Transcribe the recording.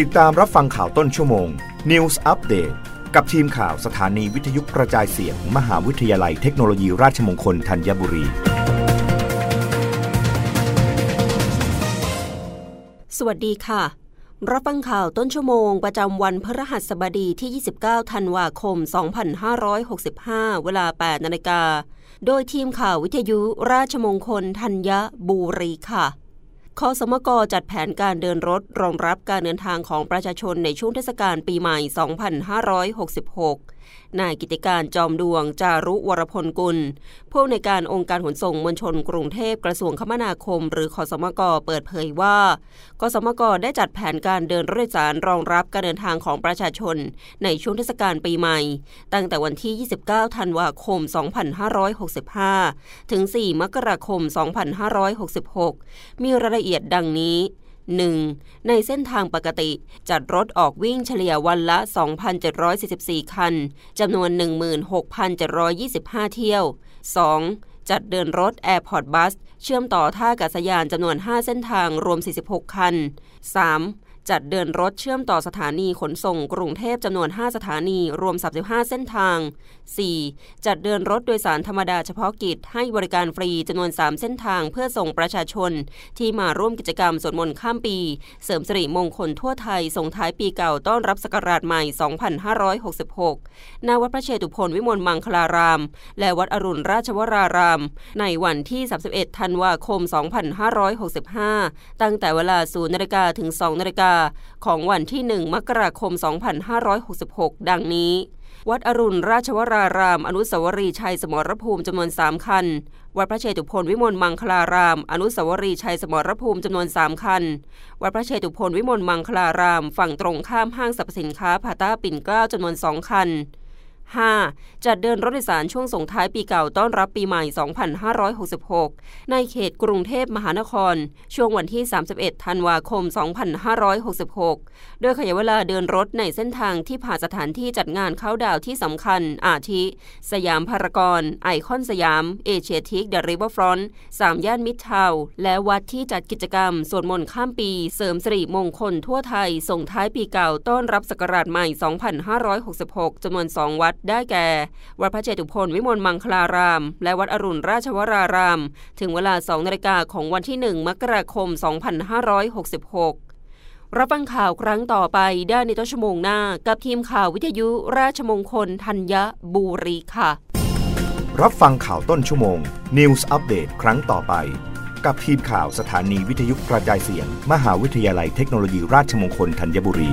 ติดตามรับฟังข่าวต้นชั่วโมง News Update กับทีมข่าวสถานีวิทยุกระจายเสียง มหาวิทยาลัยเทคโนโลยีราชมงคลธัญบุรีสวัสดีค่ะรับฟังข่าวต้นชั่วโมงประจำวันพฤหัสบดีที่29ธันวาคม2565เวลา 8:00 น.โดยทีมข่าววิทยุราชมงคลธัญบุรีค่ะคสมก.จัดแผนการเดินรถรองรับการเดินทางของประชาชนในช่วงเทศกาลปีใหม่2566นายกิติการจอมดวงจารุวรพลกุลผู้อำนวยการองค์การขนส่งมวลชนกรุงเทพกระทรวงคมนาคมหรือคสมก.เปิดเผยว่าคสมก.ได้จัดแผนการเดินรถโดยสารรองรับการเดินทางของประชาชนในช่วงเทศกาลปีใหม่ตั้งแต่วันที่29ธันวาคม2565ถึง4มกราคม2566มีรายละเอียดดังนี้ 1. ในเส้นทางปกติจัดรถออกวิ่งเฉลี่ยวันละ 2,744 คันจำนวน 16,725 เที่ยว 2. จัดเดินรถ Airport Bus เชื่อมต่อท่าอากาศยานจำนวน 5 เส้นทางรวม 46 คัน 3. จัดเดินรถเชื่อมต่อสถานีขนส่งกรุงเทพจำนวน 5 สถานีรวม 35 เส้นทาง 4. จัดเดินรถโดยสารธรรมดาเฉพาะกิจให้บริการฟรีจำนวน 3 เส้นทางเพื่อส่งประชาชนที่มาร่วมกิจกรรมสวดมนต์ข้ามปีเสริมสิริมงคลทั่วไทยส่งท้ายปีเก่าต้อนรับศักราชใหม่ 2566 ณ วัดพระเชตุพนวิมลมังคลารามและวัดอรุณราชวรารามในวันที่ 31 ธันวาคม 2565 ตั้งแต่เวลา 0 น. ถึง 2 น.ของวันที่1มกราคม2566ดังนี้วัดอรุณราชวรารามอนุสาวรีย์ชัยสมรภูมิจำนวน3คันวัดพระเชตุพนวิมลมังคลารามอนุสาวรีย์ชัยสมรภูมิจำนวน3คันวัดพระเชตุพนวิมลมังคลารามฝั่งตรงข้ามห้างสรรพสินค้าพาต้าปิ่นเกล้าจำนวน2คัน 5. จัดเดินรถโดยสารช่วงส่งท้ายปีเก่าต้อนรับปีใหม่2566ในเขตกรุงเทพมหานครช่วงวันที่31ธันวาคม2566โดยขยายเวลาเดินรถในเส้นทางที่ผ่านสถานที่จัดงานเข้าดาวที่สำคัญอาทิสยามพารากอนไอคอนสยามเอเชียทีคเดอะริเวอร์ฟรอนต์3ย่านมิดทาวน์และวัดที่จัดกิจกรรมสวดมนต์ข้ามปีเสริมสิริมงคลทั่วไทยส่งท้ายปีเก่าต้อนรับศักราชใหม่2566จำนวน2วัดได้แก่วัดพระเชตุพนวิมลมังคลารามและวัดอรุณราชวรารามถึงเวลา 2:00 น.ของวันที่1มกราคม2566รับฟังข่าวครั้งต่อไปได้ในต้นชั่วโมงหน้ากับทีมข่าววิทยุราชมงคลธัญบุรีค่ะรับฟังข่าวต้นชั่วโมง News Update ครั้งต่อไปกับทีมข่าวสถานีวิทยุกระจายเสียงมหาวิทยาลัยเทคโนโลยีราชมงคลธัญบุรี